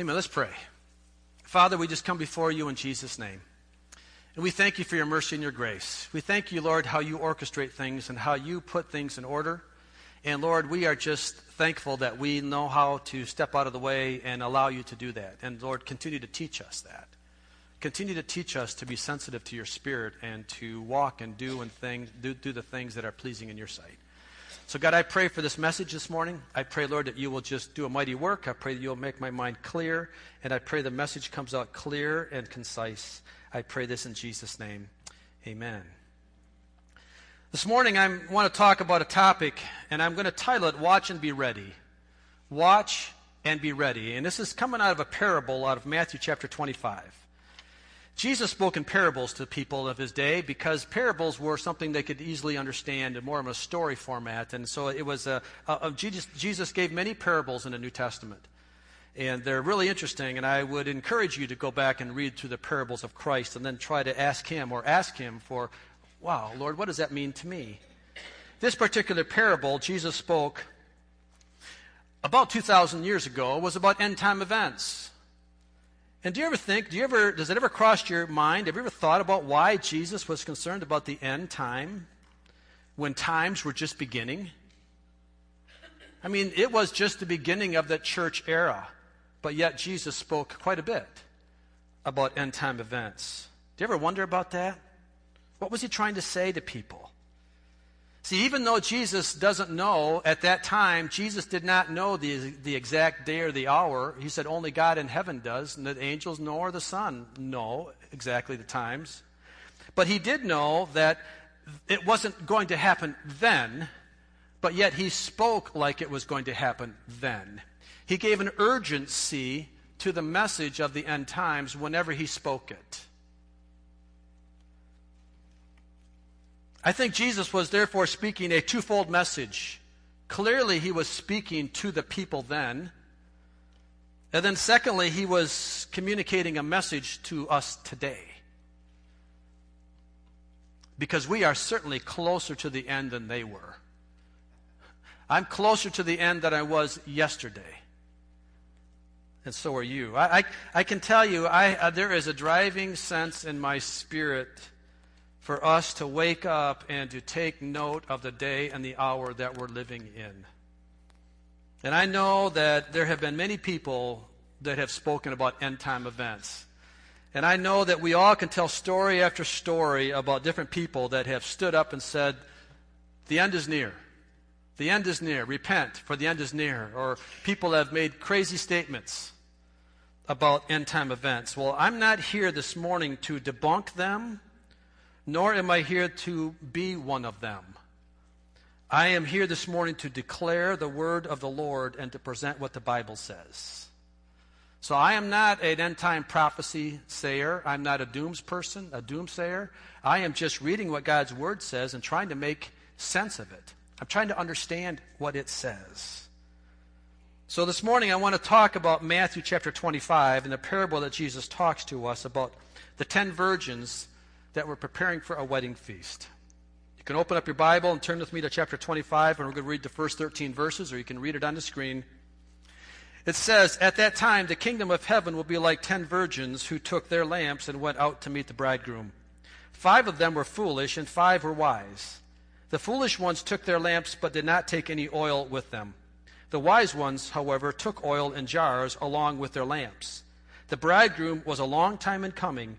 Amen. Let's pray. Father, we just come before you in Jesus' name. And we thank you for your mercy and your grace. We thank you, Lord, how you orchestrate things and how you put things in order. And Lord, we are just thankful that we know how to step out of the way and allow you to do that. And Lord, continue to teach us that. Continue to teach us to be sensitive to your spirit and to walk and do the things that are pleasing in your sight. So God, I pray for this message this morning. I pray, Lord, that you will just do a mighty work. I pray that you'll make my mind clear, and I pray the message comes out clear and concise. I pray this in Jesus' name. Amen. This morning I want to talk about a topic, and I'm going to title it Watch and Be Ready. Watch and Be Ready. And this is coming out of a parable out of Matthew chapter 25. Jesus spoke in parables to the people of his day because parables were something they could easily understand in more of a story format. And so it was Jesus gave many parables in the New Testament. And they're really interesting, and I would encourage you to go back and read through the parables of Christ and then try to ask him for, wow, Lord, what does that mean to me? This particular parable Jesus spoke about 2,000 years ago was about end-time events. And does it ever cross your mind? Have you ever thought about why Jesus was concerned about the end time when times were just beginning? I mean, it was just the beginning of that church era, but yet Jesus spoke quite a bit about end time events. Do you ever wonder about that? What was he trying to say to people? See, even though Jesus doesn't know at that time, Jesus did not know the exact day or the hour. He said only God in heaven does, and the angels know or the Son know exactly the times. But he did know that it wasn't going to happen then, but yet he spoke like it was going to happen then. He gave an urgency to the message of the end times whenever he spoke it. I think Jesus was therefore speaking a twofold message. Clearly, he was speaking to the people then. And then secondly, he was communicating a message to us today. Because we are certainly closer to the end than they were. I'm closer to the end than I was yesterday. And so are you. I can tell you, there is a driving sense in my spirit for us to wake up and to take note of the day and the hour that we're living in. And I know that there have been many people that have spoken about end-time events. And I know that we all can tell story after story about different people that have stood up and said, the end is near. The end is near. Repent, for the end is near. Or people have made crazy statements about end-time events. Well, I'm not here this morning to debunk them, nor am I here to be one of them. I am here this morning to declare the word of the Lord and to present what the Bible says. So I am not an end-time prophecy sayer. I'm not a dooms person, a doomsayer. I am just reading what God's word says and trying to make sense of it. I'm trying to understand what it says. So this morning I want to talk about Matthew chapter 25 and the parable that Jesus talks to us about the 10 virgins that we're preparing for a wedding feast. You can open up your Bible and turn with me to chapter 25, and we're going to read the first 13 verses, or you can read it on the screen. It says, "At that time, the kingdom of heaven will be like 10 virgins who took their lamps and went out to meet the bridegroom. 5 of them were foolish, and 5 were wise. The foolish ones took their lamps, but did not take any oil with them. The wise ones, however, took oil in jars along with their lamps. The bridegroom was a long time in coming,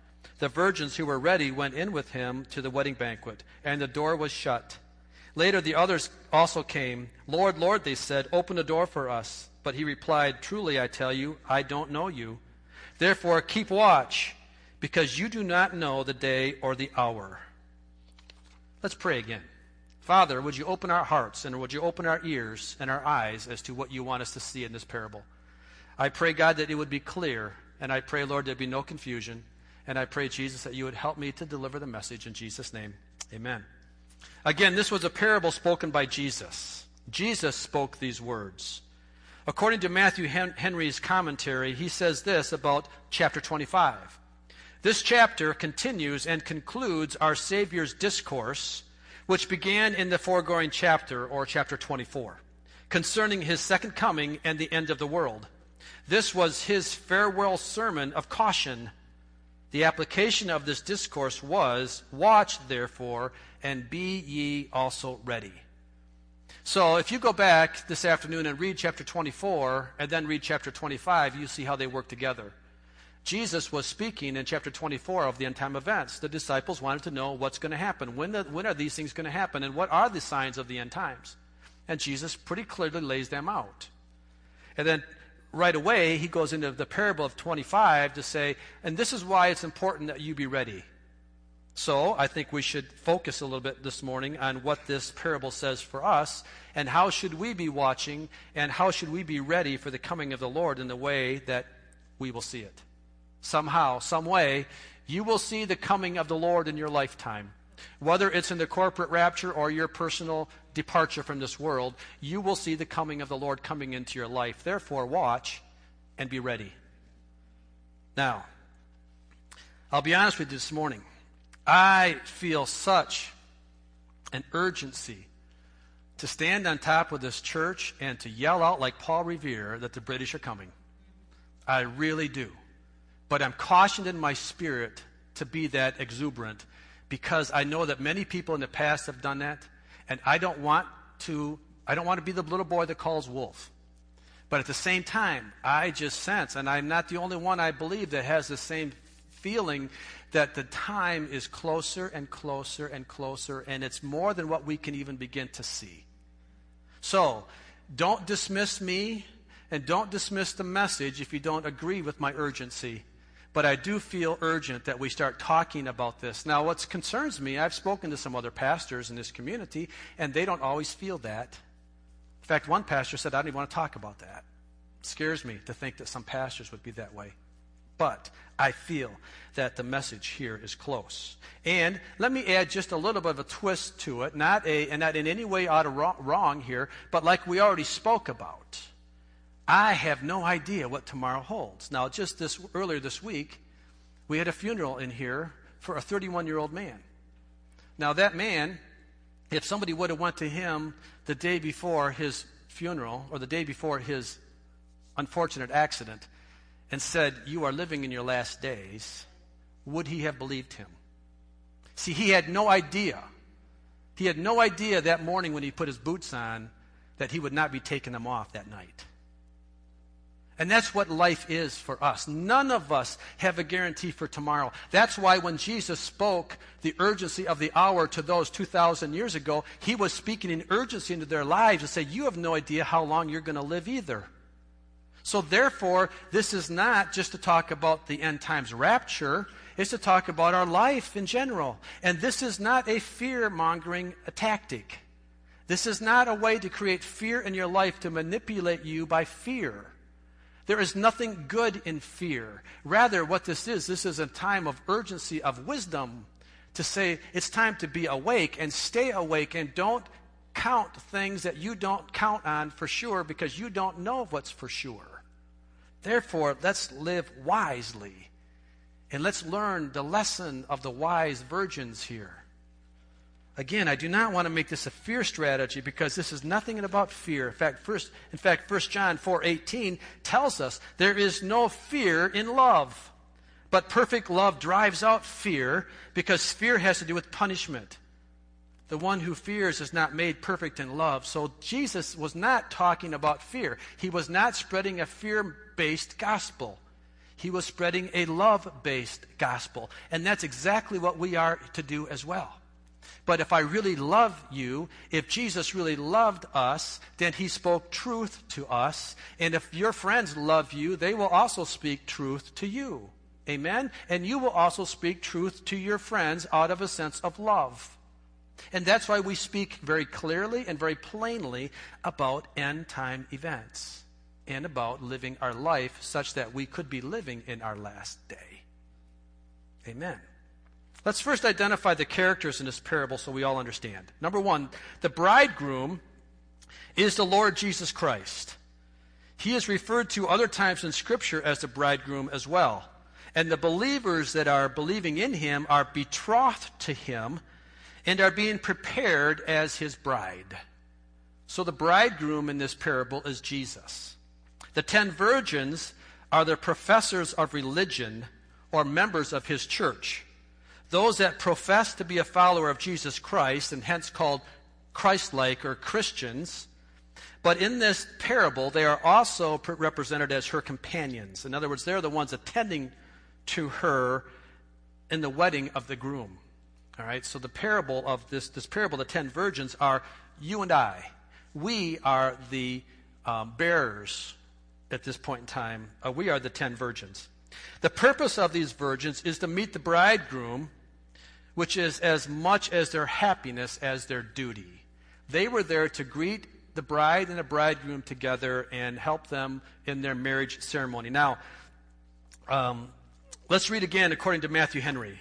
The virgins who were ready went in with him to the wedding banquet, and the door was shut. Later the others also came. 'Lord, Lord,' they said, 'open the door for us.' But he replied, 'Truly I tell you, I don't know you. Therefore keep watch, because you do not know the day or the hour.'" Let's pray again. Father, would you open our hearts, and would you open our ears and our eyes as to what you want us to see in this parable? I pray, God, that it would be clear And I pray, Lord, there'd be no confusion. And I pray, Jesus, that you would help me to deliver the message in Jesus' name. Amen. Again, this was a parable spoken by Jesus. Jesus spoke these words. According to Matthew Henry's commentary, he says this about chapter 25. This chapter continues and concludes our Savior's discourse, which began in the foregoing chapter, or chapter 24, concerning his second coming and the end of the world. This was his farewell sermon of caution. The application of this discourse was, watch, therefore, and be ye also ready. So if you go back this afternoon and read chapter 24 and then read chapter 25, you see how they work together. Jesus was speaking in chapter 24 of the end time events. The disciples wanted to know what's going to happen. When are these things going to happen, and what are the signs of the end times? And Jesus pretty clearly lays them out. And then right away, he goes into the parable of 25 to say, and this is why it's important that you be ready. So I think we should focus a little bit this morning on what this parable says for us, and how should we be watching, and how should we be ready for the coming of the Lord in the way that we will see it. Somehow, some way, you will see the coming of the Lord in your lifetime. Whether it's in the corporate rapture or your personal departure from this world, you will see the coming of the Lord coming into your life. Therefore, watch and be ready. Now, I'll be honest with you this morning. I feel such an urgency to stand on top of this church and to yell out like Paul Revere that the British are coming. I really do. But I'm cautioned in my spirit to be that exuberant, because I know that many people in the past have done that, and I don't want to be the little boy that calls wolf. But at the same time, I just sense, and I'm not the only one, I believe, that has the same feeling, that the time is closer and closer and closer, and it's more than what we can even begin to see. So don't dismiss me, and don't dismiss the message if you don't agree with my urgency. But I do feel urgent that we start talking about this. Now, what concerns me, I've spoken to some other pastors in this community, and they don't always feel that. In fact, one pastor said, I don't even want to talk about that. It scares me to think that some pastors would be that way. But I feel that the message here is close. And let me add just a little bit of a twist to it, not in any way out of wrong here, but like we already spoke about. I have no idea what tomorrow holds. Now, just earlier this week, we had a funeral in here for a 31-year-old man. Now, that man, if somebody would have went to him the day before his funeral, or the day before his unfortunate accident, and said, you are living in your last days, would he have believed him? See, he had no idea. He had no idea that morning when he put his boots on that he would not be taking them off that night. And that's what life is for us. None of us have a guarantee for tomorrow. That's why when Jesus spoke the urgency of the hour to those 2,000 years ago, he was speaking in urgency into their lives and said, you have no idea how long you're going to live either. So therefore, this is not just to talk about the end times rapture, it's to talk about our life in general. And this is not a fear-mongering tactic. This is not a way to create fear in your life to manipulate you by fear. There is nothing good in fear. Rather, what this is a time of urgency, of wisdom, to say it's time to be awake and stay awake, and don't count things that you don't count on for sure, because you don't know what's for sure. Therefore, let's live wisely, and let's learn the lesson of the wise virgins here. Again, I do not want to make this a fear strategy, because this is nothing about fear. In fact, 1 John 4:18 tells us there is no fear in love, but perfect love drives out fear, because fear has to do with punishment. The one who fears is not made perfect in love. So Jesus was not talking about fear. He was not spreading a fear-based gospel. He was spreading a love-based gospel. And that's exactly what we are to do as well. But if I really love you, if Jesus really loved us, then he spoke truth to us. And if your friends love you, they will also speak truth to you. Amen? And you will also speak truth to your friends out of a sense of love. And that's why we speak very clearly and very plainly about end-time events. and about living our life such that we could be living in our last day. Amen. Let's first identify the characters in this parable so we all understand. Number one, the bridegroom is the Lord Jesus Christ. He is referred to other times in Scripture as the bridegroom as well. And the believers that are believing in him are betrothed to him and are being prepared as his bride. So the bridegroom in this parable is Jesus. The 10 virgins are the professors of religion or members of his church. Those that profess to be a follower of Jesus Christ and hence called Christ-like or Christians. But in this parable, they are also represented as her companions. In other words, they're the ones attending to her in the wedding of the groom. All right, so the parable of this parable, the 10 virgins, are you and I. We are the bearers at this point in time. We are the 10 virgins. The purpose of these virgins is to meet the bridegroom, which is as much as their happiness as their duty. They were there to greet the bride and the bridegroom together and help them in their marriage ceremony. Now, let's read again according to Matthew Henry.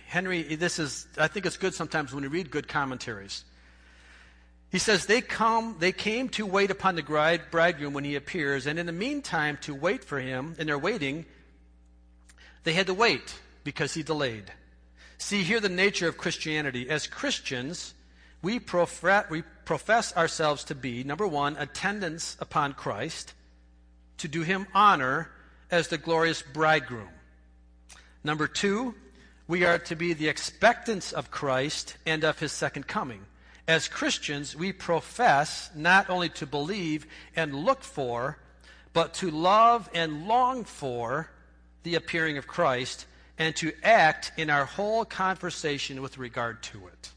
This is, I think it's good sometimes when we read good commentaries. He says, they came to wait upon the bridegroom when he appears, and in the meantime to wait for him, in their waiting, they had to wait because he delayed. See here the nature of Christianity. As Christians, we profess ourselves to be, number one, attendants upon Christ, to do him honor as the glorious bridegroom. Number two, we are to be the expectants of Christ and of his second coming. As Christians, we profess not only to believe and look for, but to love and long for the appearing of Christ and to act in our whole conversation with regard to it.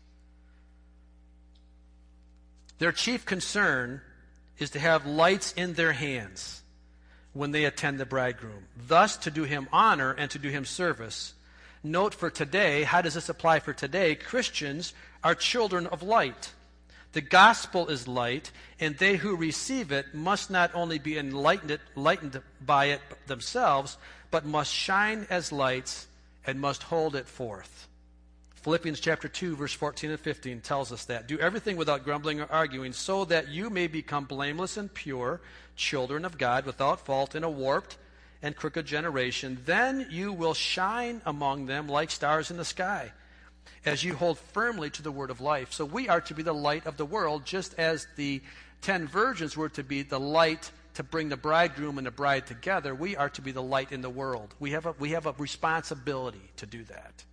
Their chief concern is to have lights in their hands when they attend the bridegroom, thus to do him honor and to do him service. Note for today, how does this apply for today? Christians are children of light. The gospel is light, and they who receive it must not only be enlightened by it themselves, but must shine as lights and must hold it forth. Philippians chapter 2, verse 14 and 15 tells us that. Do everything without grumbling or arguing, so that you may become blameless and pure, children of God, without fault in a warped and crooked generation. Then you will shine among them like stars in the sky, as you hold firmly to the word of life. So we are to be the light of the world, just as the 10 virgins were to be the light to bring the bridegroom and the bride together. We are to be the light in the world. We have a responsibility to do that.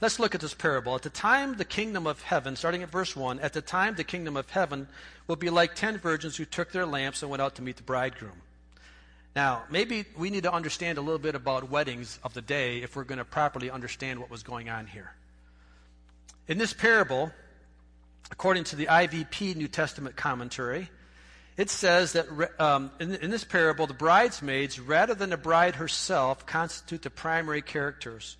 Let's look at this parable. At the time, the kingdom of heaven, starting at verse 1, at the time, the kingdom of heaven will be like 10 virgins who took their lamps and went out to meet the bridegroom. Now, maybe we need to understand a little bit about weddings of the day if we're going to properly understand what was going on here. In this parable, according to the IVP New Testament commentary, it says that in this parable, the bridesmaids, rather than the bride herself, constitute the primary characters.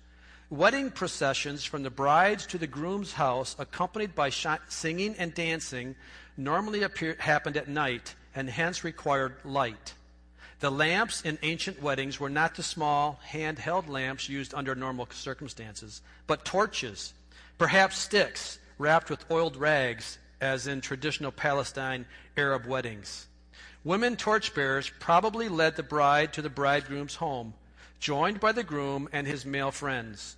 Wedding processions from the bride's to the groom's house, accompanied by singing and dancing, normally happened at night and hence required light. The lamps in ancient weddings were not the small, handheld lamps used under normal circumstances, but torches, perhaps sticks wrapped with oiled rags, as in traditional Palestine Arab weddings. Women torchbearers probably led the bride to the bridegroom's home, joined by the groom and his male friends.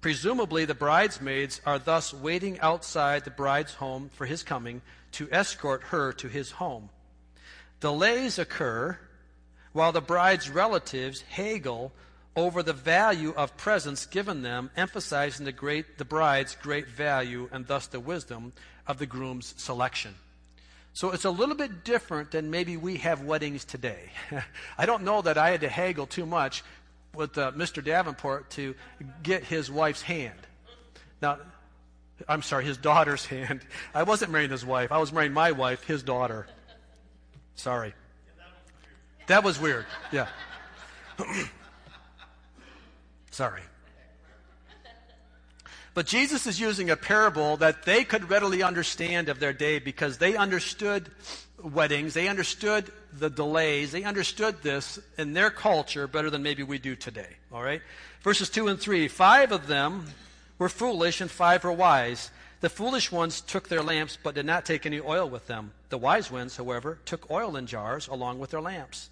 Presumably, the bridesmaids are thus waiting outside the bride's home for his coming to escort her to his home. Delays occur while the bride's relatives haggle over the value of presents given them, emphasizing the bride's great value and thus the wisdom of the groom's selection. So it's a little bit different than maybe we have weddings today. I don't know that I had to haggle too much with Mr. Davenport to get his wife's hand. Now, I'm sorry, his daughter's hand. I wasn't marrying his wife. I was marrying my wife, his daughter. Sorry. That was weird, yeah. Sorry. But Jesus is using a parable that they could readily understand of their day because they understood weddings, they understood the delays, they understood this in their culture better than maybe we do today, all right? Verses 2 and 3, 5 of them were foolish and 5 were wise. The foolish ones took their lamps but did not take any oil with them. The wise ones, however, took oil in jars along with their lamps.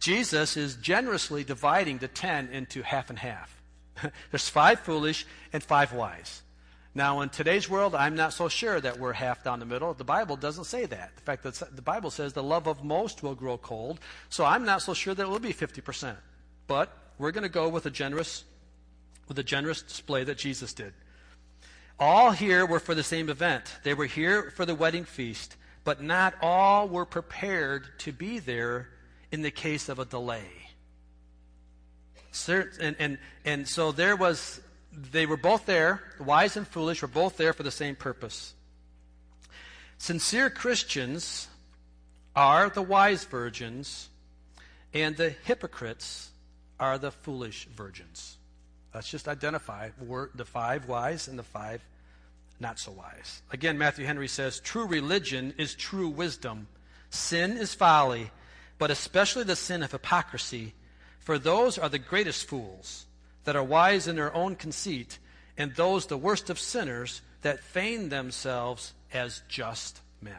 Jesus is generously dividing the 10 into half and half. There's 5 foolish and 5 wise. Now, in today's world, I'm not so sure that we're half down the middle. The Bible doesn't say that. In fact, the Bible says the love of most will grow cold, so I'm not so sure that it will be 50%. But we're going to go with a generous display that Jesus did. All here were for the same event. They were here for the wedding feast, but not all were prepared to be there in the case of a delay. And so there was... They were both there, wise and foolish, were both there for the same purpose. Sincere Christians are the wise virgins, and the hypocrites are the foolish virgins. Let's just identify the 5 wise and the 5 not so wise. Again, Matthew Henry says, true religion is true wisdom. Sin is folly, but especially the sin of hypocrisy, for those are the greatest fools, that are wise in their own conceit, and those the worst of sinners that feign themselves as just men.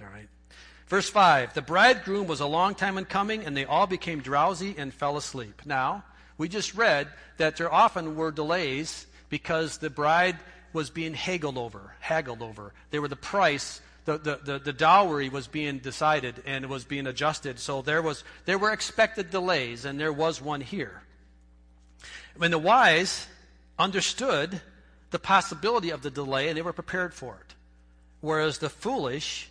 All right. Verse 5, the bridegroom was a long time in coming, and they all became drowsy and fell asleep. Now, we just read that there often were delays because the bride was being haggled over. They were the price, the dowry was being decided and was being adjusted. So there were expected delays, and there was one here. When the wise understood the possibility of the delay and they were prepared for it, whereas the foolish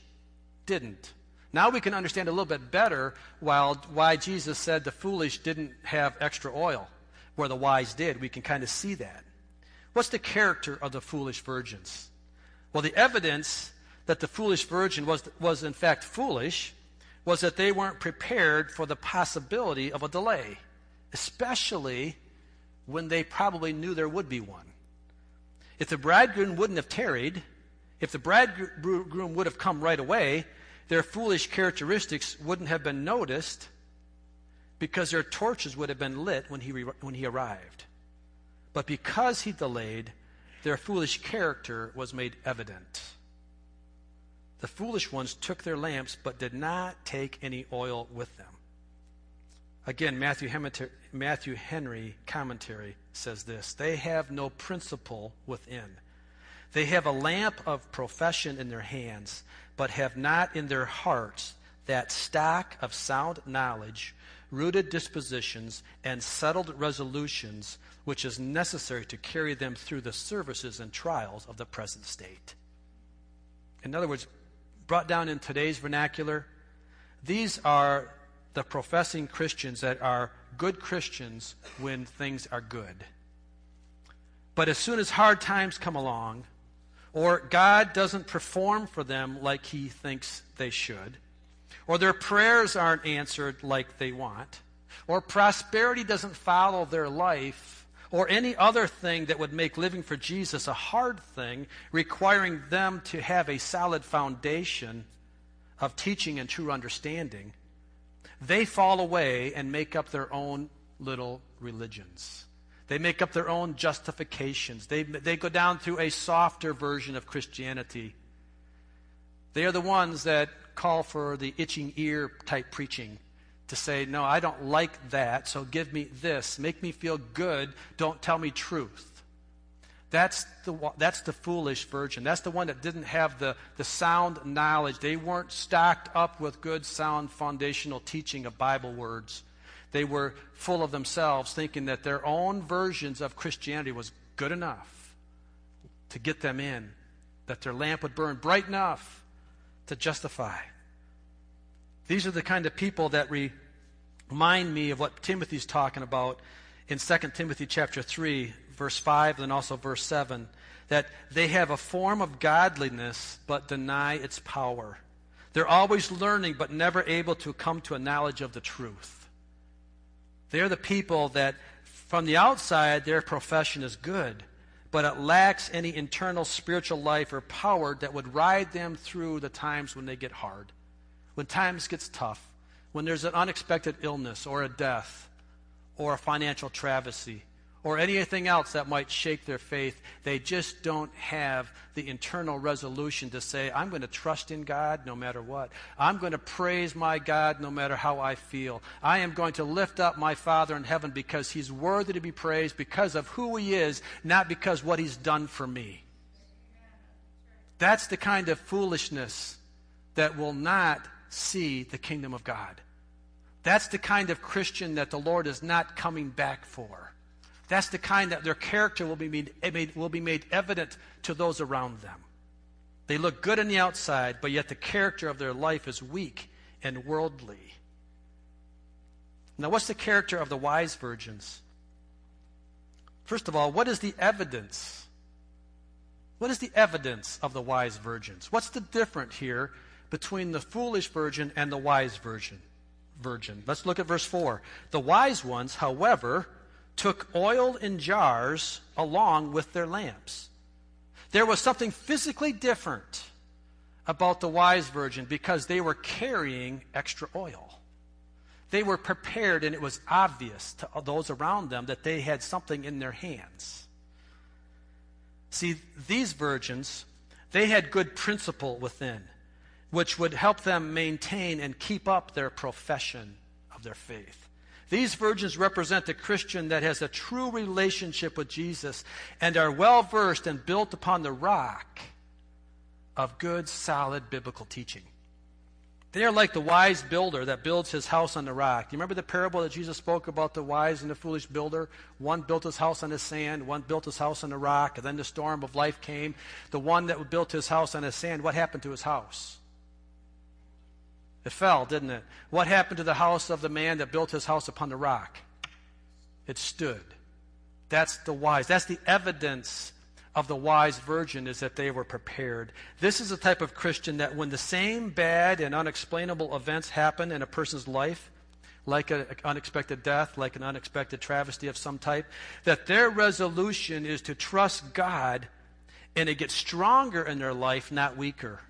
didn't. Now we can understand a little bit better why Jesus said the foolish didn't have extra oil, where the wise did. We can kind of see that. What's the character of the foolish virgins? Well, the evidence that the foolish virgin was in fact foolish was that they weren't prepared for the possibility of a delay, especially when they probably knew there would be one. If the bridegroom wouldn't have tarried, if the bridegroom would have come right away, their foolish characteristics wouldn't have been noticed because their torches would have been lit when he arrived. But because he delayed, their foolish character was made evident. The foolish ones took their lamps but did not take any oil with them. Again, Matthew Henry commentary says this. They have no principle within. They have a lamp of profession in their hands, but have not in their hearts that stock of sound knowledge, rooted dispositions, and settled resolutions which is necessary to carry them through the services and trials of the present state. In other words, brought down in today's vernacular, these are the professing Christians that are good Christians when things are good. But as soon as hard times come along, or God doesn't perform for them like he thinks they should, or their prayers aren't answered like they want, or prosperity doesn't follow their life, or any other thing that would make living for Jesus a hard thing, requiring them to have a solid foundation of teaching and true understanding, they fall away and make up their own little religions. They make up their own justifications. They go down through a softer version of Christianity. They are the ones that call for the itching ear type preaching to say, no, I don't like that, so give me this. Make me feel good. Don't tell me truth. That's the foolish virgin. That's the one that didn't have the sound knowledge. They weren't stocked up with good, sound, foundational teaching of Bible words. They were full of themselves, thinking that their own versions of Christianity was good enough to get them in, that their lamp would burn bright enough to justify. These are the kind of people that remind me of what Timothy's talking about in 2 Timothy chapter 3, verse 5, and also verse 7, that they have a form of godliness but deny its power. They're always learning but never able to come to a knowledge of the truth. They're the people that from the outside their profession is good, but it lacks any internal spiritual life or power that would ride them through the times when they get hard, when times gets tough, when there's an unexpected illness or a death or a financial travesty or anything else that might shake their faith. They just don't have the internal resolution to say, I'm going to trust in God no matter what. I'm going to praise my God no matter how I feel. I am going to lift up my Father in heaven because he's worthy to be praised because of who he is, not because what he's done for me. That's the kind of foolishness that will not see the kingdom of God. That's the kind of Christian that the Lord is not coming back for. That's the kind that their character will be made evident to those around them. They look good on the outside, but yet the character of their life is weak and worldly. Now, what's the character of the wise virgins? First of all, what is the evidence? What is the evidence of the wise virgins? What's the difference here between the foolish virgin and the wise virgin? Let's look at verse 4. The wise ones, however, took oil in jars along with their lamps. There was something physically different about the wise virgin because they were carrying extra oil. They were prepared, and it was obvious to those around them that they had something in their hands. See, these virgins, they had good principle within, which would help them maintain and keep up their profession of their faith. These virgins represent the Christian that has a true relationship with Jesus and are well-versed and built upon the rock of good, solid biblical teaching. They are like the wise builder that builds his house on the rock. You remember the parable that Jesus spoke about the wise and the foolish builder? One built his house on the sand, one built his house on the rock, and then the storm of life came. The one that built his house on the sand, what happened to his house? It fell, didn't it? What happened to the house of the man that built his house upon the rock? It stood. That's the wise. That's the evidence of the wise virgin, is that they were prepared. This is the type of Christian that when the same bad and unexplainable events happen in a person's life, like an unexpected death, like an unexpected travesty of some type, that their resolution is to trust God, and it gets stronger in their life, not weaker.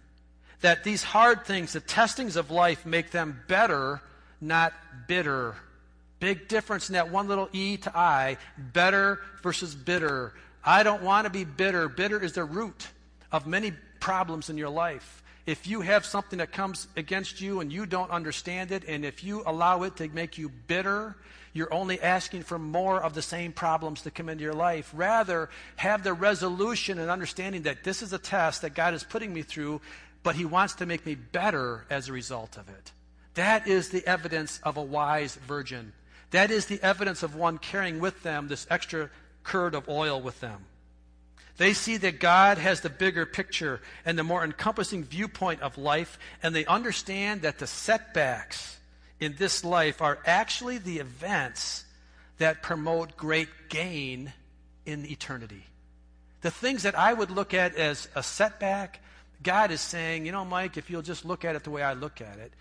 That these hard things, the testings of life, make them better, not bitter. Big difference in that one little E to I, better versus bitter. I don't want to be bitter. Bitter is the root of many problems in your life. If you have something that comes against you and you don't understand it, and if you allow it to make you bitter, you're only asking for more of the same problems to come into your life. Rather, have the resolution and understanding that this is a test that God is putting me through, but he wants to make me better as a result of it. That is the evidence of a wise virgin. That is the evidence of one carrying with them this extra curd of oil with them. They see that God has the bigger picture and the more encompassing viewpoint of life, and they understand that the setbacks in this life are actually the events that promote great gain in eternity. The things that I would look at as a setback, God is saying, you know, Mike, if you'll just look at it the way I look at it,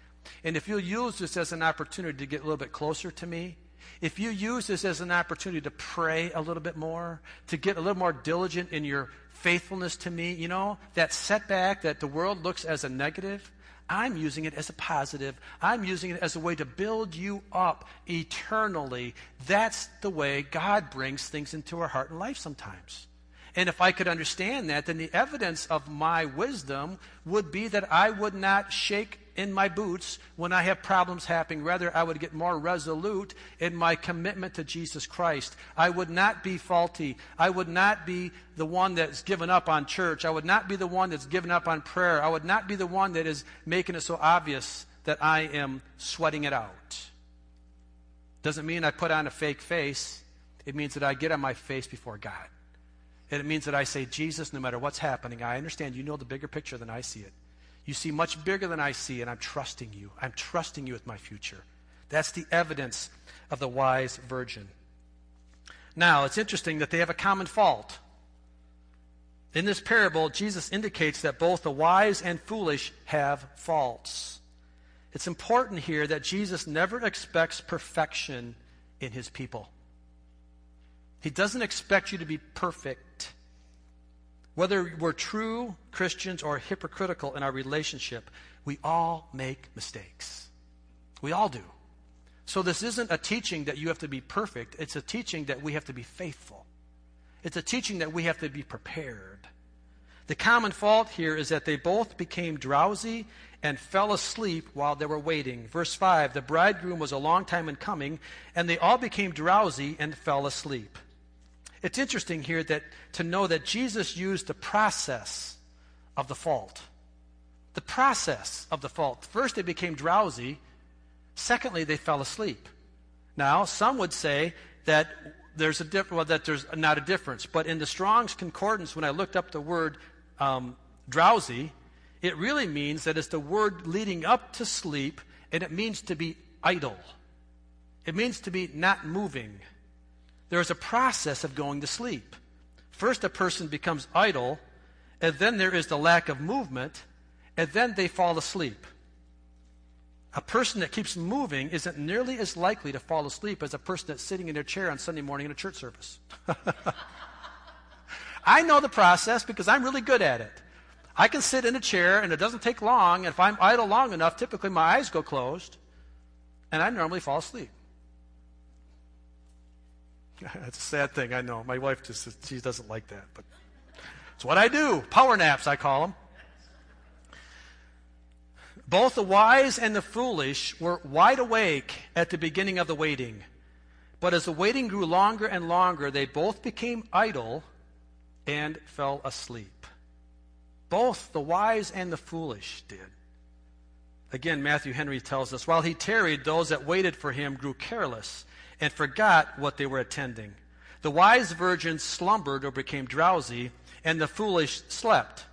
and if you'll use this as an opportunity to get a little bit closer to me, if you use this as an opportunity to pray a little bit more, to get a little more diligent in your faithfulness to me, you know, that setback that the world looks as a negative, I'm using it as a positive. I'm using it as a way to build you up eternally. That's the way God brings things into our heart and life sometimes. And if I could understand that, then the evidence of my wisdom would be that I would not shake in my boots when I have problems happening. Rather, I would get more resolute in my commitment to Jesus Christ. I would not be faulty. I would not be the one that's given up on church. I would not be the one that's given up on prayer. I would not be the one that is making it so obvious that I am sweating it out. Doesn't mean I put on a fake face. It means that I get on my face before God. And it means that I say, Jesus, no matter what's happening, I understand you know the bigger picture than I see it. You see much bigger than I see, and I'm trusting you. I'm trusting you with my future. That's the evidence of the wise virgin. Now, it's interesting that they have a common fault. In this parable, Jesus indicates that both the wise and foolish have faults. It's important here that Jesus never expects perfection in his people. He doesn't expect you to be perfect. Whether we're true Christians or hypocritical in our relationship, we all make mistakes. We all do. So this isn't a teaching that you have to be perfect. It's a teaching that we have to be faithful. It's a teaching that we have to be prepared. The common fault here is that they both became drowsy and fell asleep while they were waiting. Verse 5, the bridegroom was a long time in coming, and they all became drowsy and fell asleep. It's interesting here to know that Jesus used the process of the fault. The process of the fault. First, they became drowsy. Secondly, they fell asleep. Now, some would say that there's not a difference, but in the Strong's Concordance, when I looked up the word drowsy, it really means that it's the word leading up to sleep, and it means to be idle. It means to be not moving. There is a process of going to sleep. First, a person becomes idle, and then there is the lack of movement, and then they fall asleep. A person that keeps moving isn't nearly as likely to fall asleep as a person that's sitting in their chair on Sunday morning in a church service. I know the process because I'm really good at it. I can sit in a chair, and it doesn't take long, and if I'm idle long enough, typically my eyes go closed, and I normally fall asleep. That's a sad thing, I know. My wife she doesn't like that, but it's what I do. Power naps, I call them. Both the wise and the foolish were wide awake at the beginning of the waiting. But as the waiting grew longer and longer, they both became idle and fell asleep. Both the wise and the foolish did. Again, Matthew Henry tells us, while he tarried, those that waited for him grew careless and forgot what they were attending. The wise virgins slumbered or became drowsy, and the foolish slept.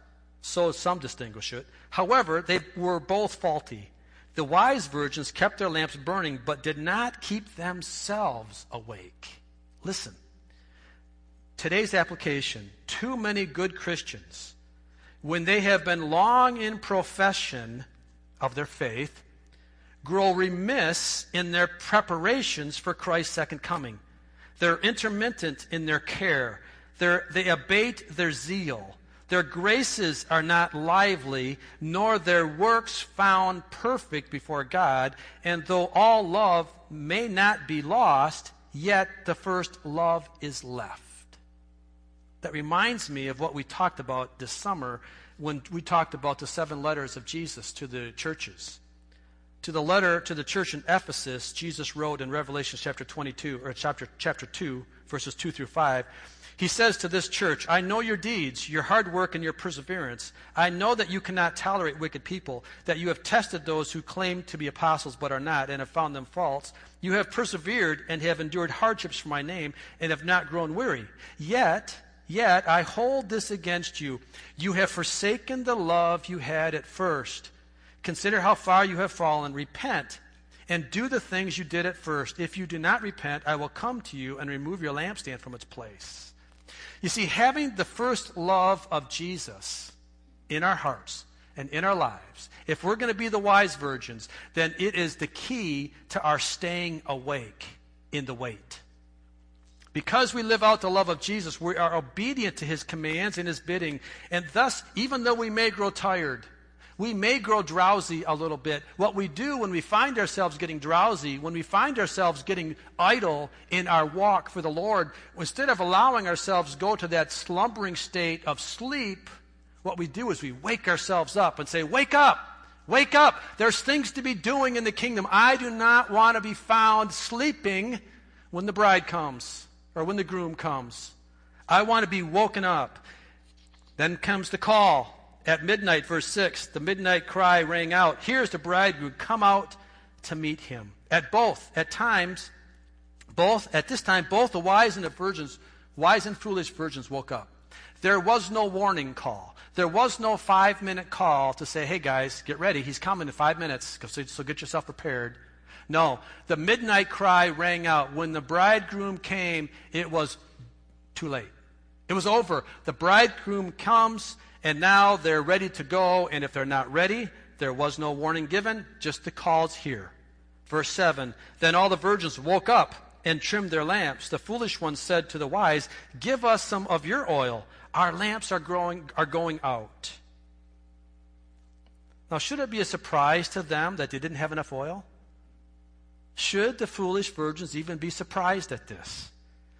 So some distinguish it. However, they were both faulty. The wise virgins kept their lamps burning, but did not keep themselves awake. Listen, today's application, too many good Christians, when they have been long in profession of their faith, grow remiss in their preparations for Christ's second coming. They're intermittent in their care. They abate their zeal. Their graces are not lively, nor their works found perfect before God. And though all love may not be lost, yet the first love is left. That reminds me of what we talked about this summer when we talked about the 7 letters of Jesus to the churches. To the letter to the church in Ephesus, Jesus wrote in Revelation chapter 2, verses 2 through 5, he says to this church, I know your deeds, your hard work, and your perseverance. I know that you cannot tolerate wicked people, that you have tested those who claim to be apostles but are not, and have found them false. You have persevered and have endured hardships for my name, and have not grown weary. Yet, I hold this against you. You have forsaken the love you had at first. Consider how far you have fallen. Repent and do the things you did at first. If you do not repent, I will come to you and remove your lampstand from its place. You see, having the first love of Jesus in our hearts and in our lives, if we're going to be the wise virgins, then it is the key to our staying awake in the wait. Because we live out the love of Jesus, we are obedient to his commands and his bidding. And thus, even though we may grow tired, we may grow drowsy a little bit, what we do when we find ourselves getting drowsy, when we find ourselves getting idle in our walk for the Lord, instead of allowing ourselves go to that slumbering state of sleep, what we do is we wake ourselves up and say, wake up, wake up. There's things to be doing in the kingdom. I do not want to be found sleeping when the bride comes or when the groom comes. I want to be woken up. Then comes the call. At midnight, verse 6, the midnight cry rang out, here's the bridegroom, come out to meet him. At this time, both the wise and the virgins, wise and foolish virgins woke up. There was no warning call. There was no 5-minute call to say, hey guys, get ready, he's coming in 5 minutes, so get yourself prepared. No, the midnight cry rang out. When the bridegroom came, it was too late. It was over. The bridegroom comes, and now they're ready to go, and if they're not ready, there was no warning given, just the calls here. Verse 7, then all the virgins woke up and trimmed their lamps. The foolish ones said to the wise, give us some of your oil. Our lamps are going out. Now, should it be a surprise to them that they didn't have enough oil? Should the foolish virgins even be surprised at this?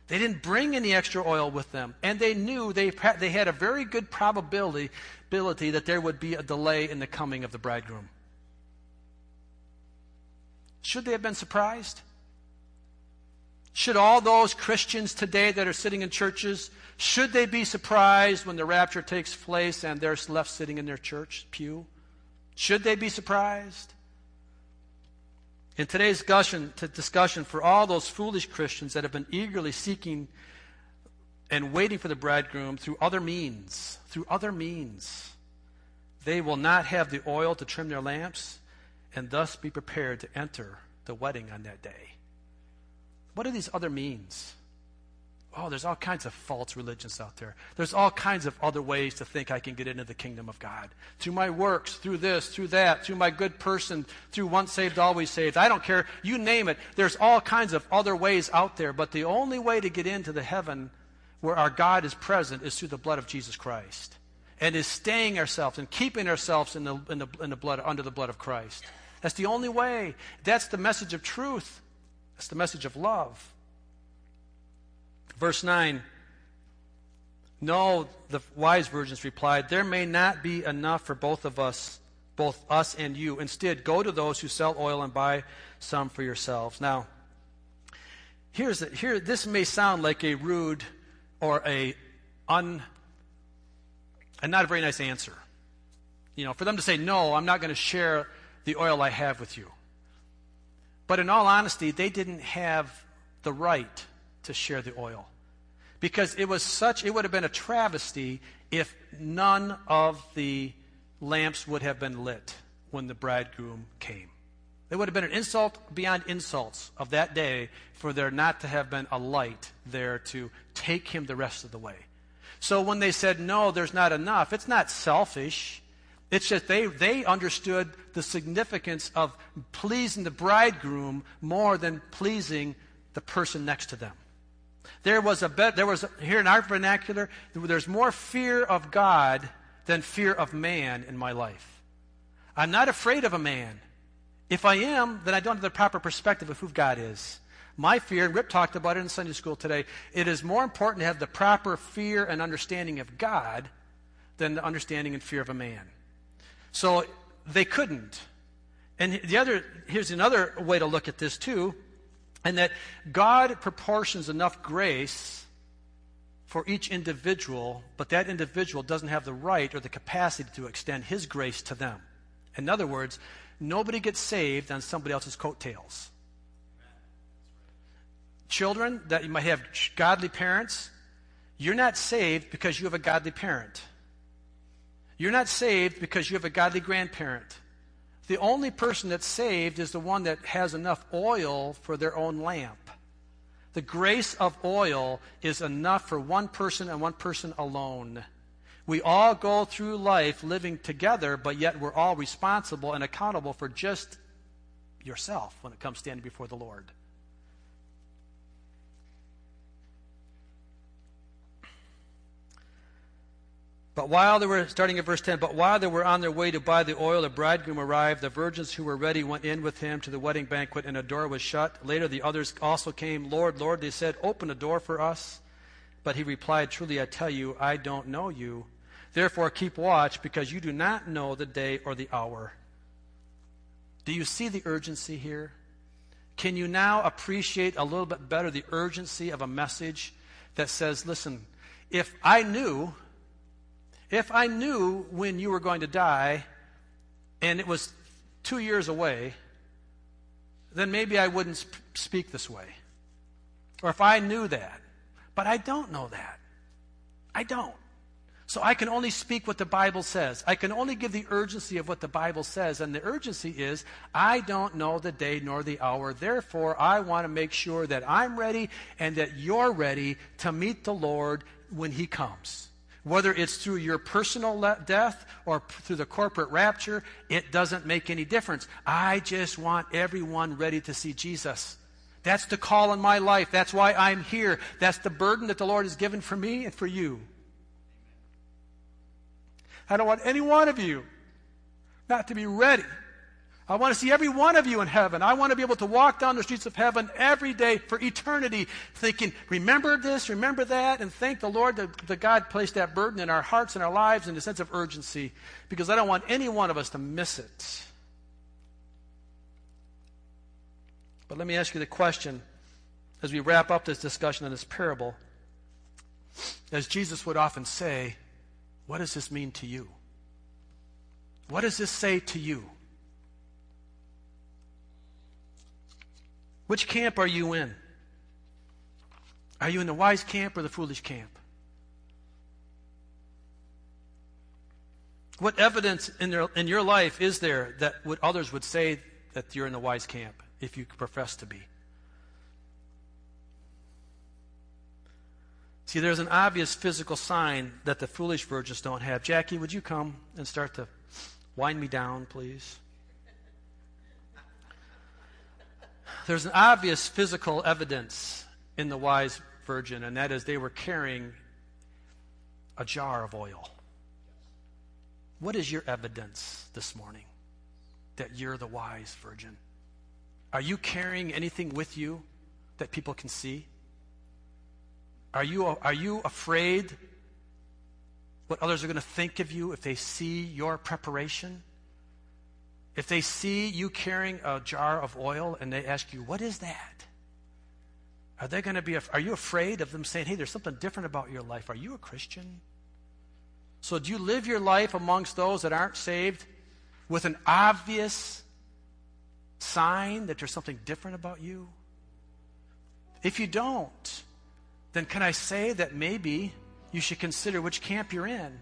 They didn't bring any extra oil with them, and they knew they had a very good probability that there would be a delay in the coming of the bridegroom. Should they have been surprised? Should all those Christians today that are sitting in churches, should they be surprised when the rapture takes place and they're left sitting in their church pew? Should they be surprised? In today's discussion, for all those foolish Christians that have been eagerly seeking and waiting for the bridegroom through other means, they will not have the oil to trim their lamps and thus be prepared to enter the wedding on that day. What are these other means? Oh, there's all kinds of false religions out there. There's all kinds of other ways to think I can get into the kingdom of God. Through my works, through this, through that, through my good person, through once saved, always saved. I don't care. You name it. There's all kinds of other ways out there. But the only way to get into the heaven where our God is present is through the blood of Jesus Christ. And is staying ourselves and keeping ourselves in the blood, under the blood of Christ. That's the only way. That's the message of truth. That's the message of love. Verse 9, no, the wise virgins replied, there may not be enough for both us and you. Instead, go to those who sell oil and buy some for yourselves. Now, this may sound like a rude or and not a very nice answer. You know, for them to say, no, I'm not going to share the oil I have with you. But in all honesty, they didn't have the right to share the oil, because it would have been a travesty if none of the lamps would have been lit when the bridegroom came. It would have been an insult beyond insults of that day for there not to have been a light there to take him the rest of the way. So when they said, no, there's not enough, it's not selfish. It's just they understood the significance of pleasing the bridegroom more than pleasing the person next to them. Here in our vernacular, there's more fear of God than fear of man in my life. I'm not afraid of a man. If I am, then I don't have the proper perspective of who God is. My fear, and Rip talked about it in Sunday school today, it is more important to have the proper fear and understanding of God than the understanding and fear of a man. So they couldn't. And here's another way to look at this too, and that God proportions enough grace for each individual, but that individual doesn't have the right or the capacity to extend his grace to them. In other words, nobody gets saved on somebody else's coattails. Children that you might have godly parents, you're not saved because you have a godly parent. You're not saved because you have a godly grandparent. The only person that's saved is the one that has enough oil for their own lamp. The grace of oil is enough for one person and one person alone. We all go through life living together, but yet we're all responsible and accountable for just yourself when it comes standing before the Lord. But while they were on their way to buy the oil, the bridegroom arrived. The virgins who were ready went in with him to the wedding banquet, and a door was shut. Later the others also came. Lord, Lord, they said, open the door for us. But he replied, truly I tell you, I don't know you. Therefore keep watch, because you do not know the day or the hour. Do you see the urgency here? Can you now appreciate a little bit better the urgency of a message that says, listen, if I knew when you were going to die and it was 2 years away, then maybe I wouldn't speak this way. Or if I knew that. But I don't know that. I don't. So I can only speak what the Bible says. I can only give the urgency of what the Bible says. And the urgency is, I don't know the day nor the hour. Therefore, I want to make sure that I'm ready and that you're ready to meet the Lord when he comes. Whether it's through your personal death or through the corporate rapture, it doesn't make any difference. I just want everyone ready to see Jesus. That's the call in my life. That's why I'm here. That's the burden that the Lord has given for me and for you. I don't want any one of you not to be ready. I want to see every one of you in heaven. I want to be able to walk down the streets of heaven every day for eternity thinking, remember this, remember that, and thank the Lord that God placed that burden in our hearts and our lives in a sense of urgency, because I don't want any one of us to miss it. But let me ask you the question as we wrap up this discussion in this parable. As Jesus would often say, what does this mean to you? What does this say to you? Which camp are you in? Are you in the wise camp or the foolish camp? What evidence in your life is there that others would say that you're in the wise camp? If you profess to be. See, there's an obvious physical sign that the foolish virgins don't have. Jackie, would you come and start to wind me down, please? There's an obvious physical evidence in the wise virgin, and that is they were carrying a jar of oil. What is your evidence this morning that you're the wise virgin? Are you carrying anything with you that people can see? Are you afraid what others are going to think of you if they see your preparation? If they see you carrying a jar of oil and they ask you, what is that? Are you afraid of them saying, hey, there's something different about your life? Are you a Christian? So do you live your life amongst those that aren't saved with an obvious sign that there's something different about you? If you don't, then can I say that maybe you should consider which camp you're in?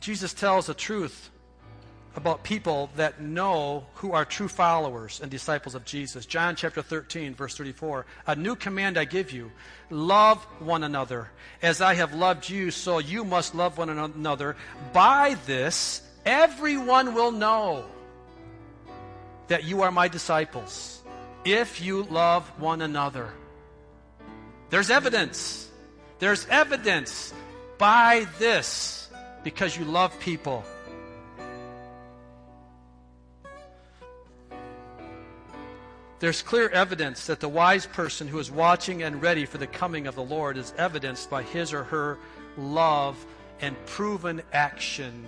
Jesus tells the truth about people that know who are true followers and disciples of Jesus. John chapter 13, verse 34, a new command I give you, love one another. As I have loved you, so you must love one another. By this, everyone will know that you are my disciples if you love one another. There's evidence. There's evidence by this, because you love people. There's clear evidence that the wise person who is watching and ready for the coming of the Lord is evidenced by his or her love and proven action.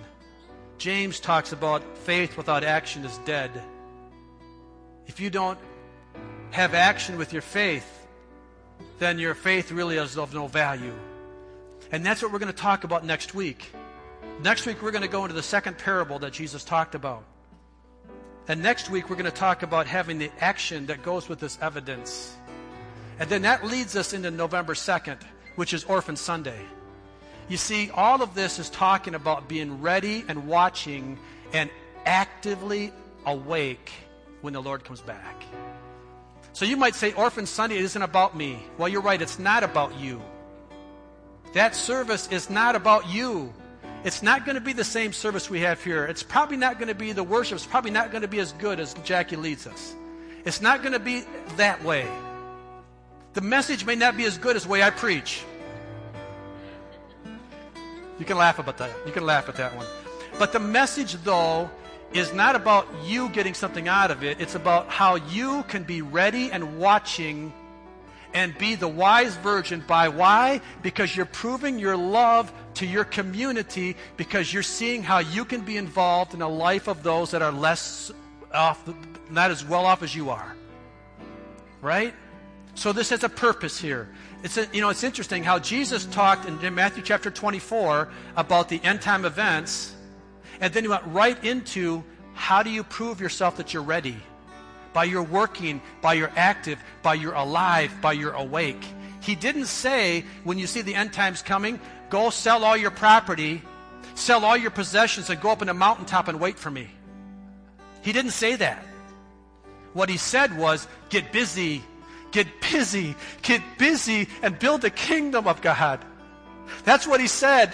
James talks about faith without action is dead. If you don't have action with your faith, then your faith really is of no value. And that's what we're going to talk about next week. Next week, we're going to go into the second parable that Jesus talked about. And next week, we're going to talk about having the action that goes with this evidence. And then that leads us into November 2nd, which is Orphan Sunday. You see, all of this is talking about being ready and watching and actively awake when the Lord comes back. So you might say, Orphan Sunday isn't about me. Well, you're right, it's not about you. That service is not about you. It's not going to be the same service we have here. It's probably not going to be the worship. It's probably not going to be as good as Jackie leads us. It's not going to be that way. The message may not be as good as the way I preach. You can laugh about that. You can laugh at that one. But the message, though, is not about you getting something out of it. It's about how you can be ready and watching and be the wise virgin. By why? Because you're proving your love to your community, because you're seeing how you can be involved in the life of those that are less off, not as well off as you are. Right? So this has a purpose here. It's interesting how Jesus talked in Matthew chapter 24 about the end time events, and then he went right into how do you prove yourself that you're ready? By your working, by your active, by your alive, by your awake. He didn't say, when you see the end times coming, go sell all your property, sell all your possessions, and go up on a mountaintop and wait for me. He didn't say that. What he said was, get busy. Get busy, and build the kingdom of God. That's what he said.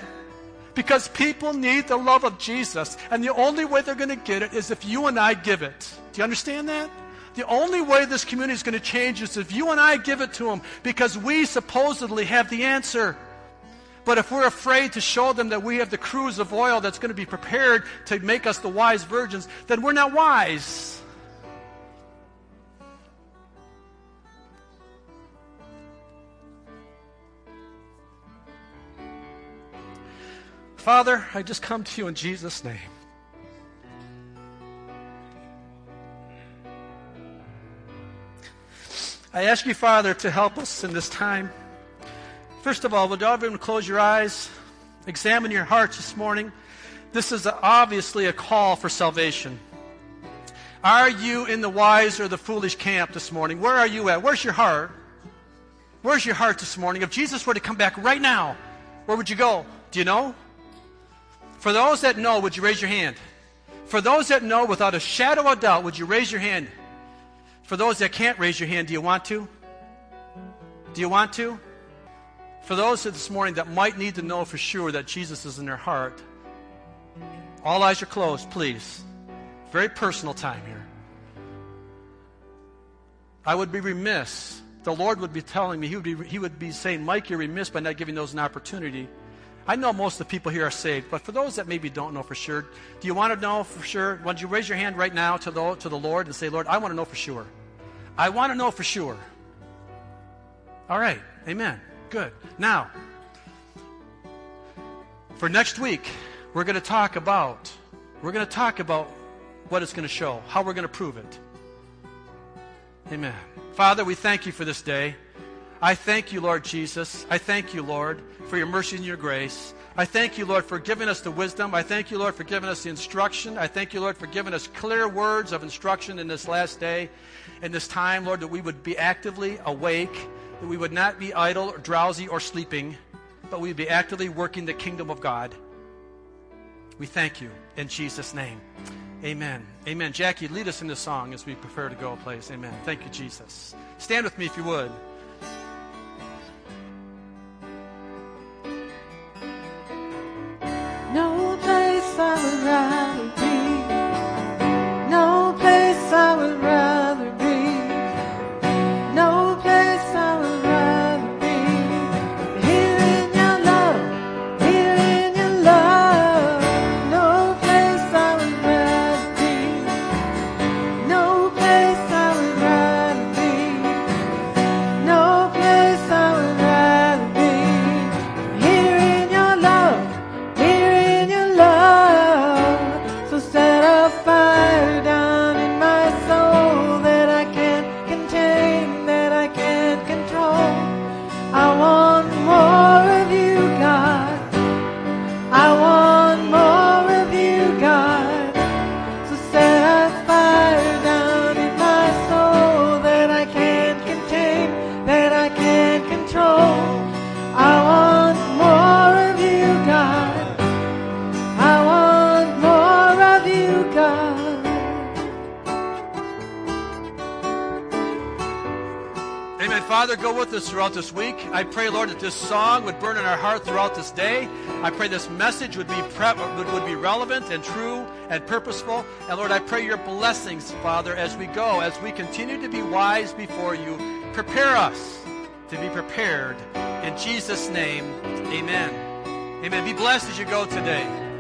Because people need the love of Jesus, and the only way they're going to get it is if you and I give it. Do you understand that? The only way this community is going to change is if you and I give it to them, because we supposedly have the answer. But if we're afraid to show them that we have the cruse of oil that's going to be prepared to make us the wise virgins, then we're not wise. Father, I just come to you in Jesus' name. I ask you, Father, to help us in this time. First of all, would everyone close your eyes, examine your hearts this morning. This is obviously a call for salvation. Are you in the wise or the foolish camp this morning? Where are you at? Where's your heart? Where's your heart this morning? If Jesus were to come back right now, where would you go? Do you know? For those that know, would you raise your hand? For those that know without a shadow of doubt, would you raise your hand? For those that can't raise your hand, do you want to? Do you want to? For those this morning that might need to know for sure that Jesus is in their heart, all eyes are closed, please. Very personal time here. I would be remiss. The Lord would be telling me, He would be saying, Mike, you're remiss by not giving those an opportunity. I know most of the people here are saved, but for those that maybe don't know for sure, do you want to know for sure? Why don't you raise your hand right now to the Lord and say, Lord, I want to know for sure. I want to know for sure. All right. Amen. Good. Now, for next week, we're going to talk about what it's going to show, how we're going to prove it. Amen. Father, we thank you for this day. I thank you, Lord Jesus. I thank you, Lord, for your mercy and your grace. I thank you, Lord, for giving us the wisdom. I thank you, Lord, for giving us the instruction. I thank you, Lord, for giving us clear words of instruction in this last day, in this time, Lord, that we would be actively awake, that we would not be idle or drowsy or sleeping, but we'd be actively working the kingdom of God. We thank you in Jesus' name. Amen. Amen. Jackie, lead us in this song as we prepare to go a place. Amen. Thank you, Jesus. Stand with me if you would. No place I would rather be. No place I would rather be. No place I would rather be. Here in your love, here in your love. No place I would rather be. No place I would rather be. No place I would rather be. Here in your love. Father, go with us throughout this week. I pray, Lord, that this song would burn in our heart throughout this day. I pray this message would be relevant and true and purposeful. And, Lord, I pray your blessings, Father, as we go, as we continue to be wise before you. Prepare us to be prepared. In Jesus' name, amen. Amen. Be blessed as you go today.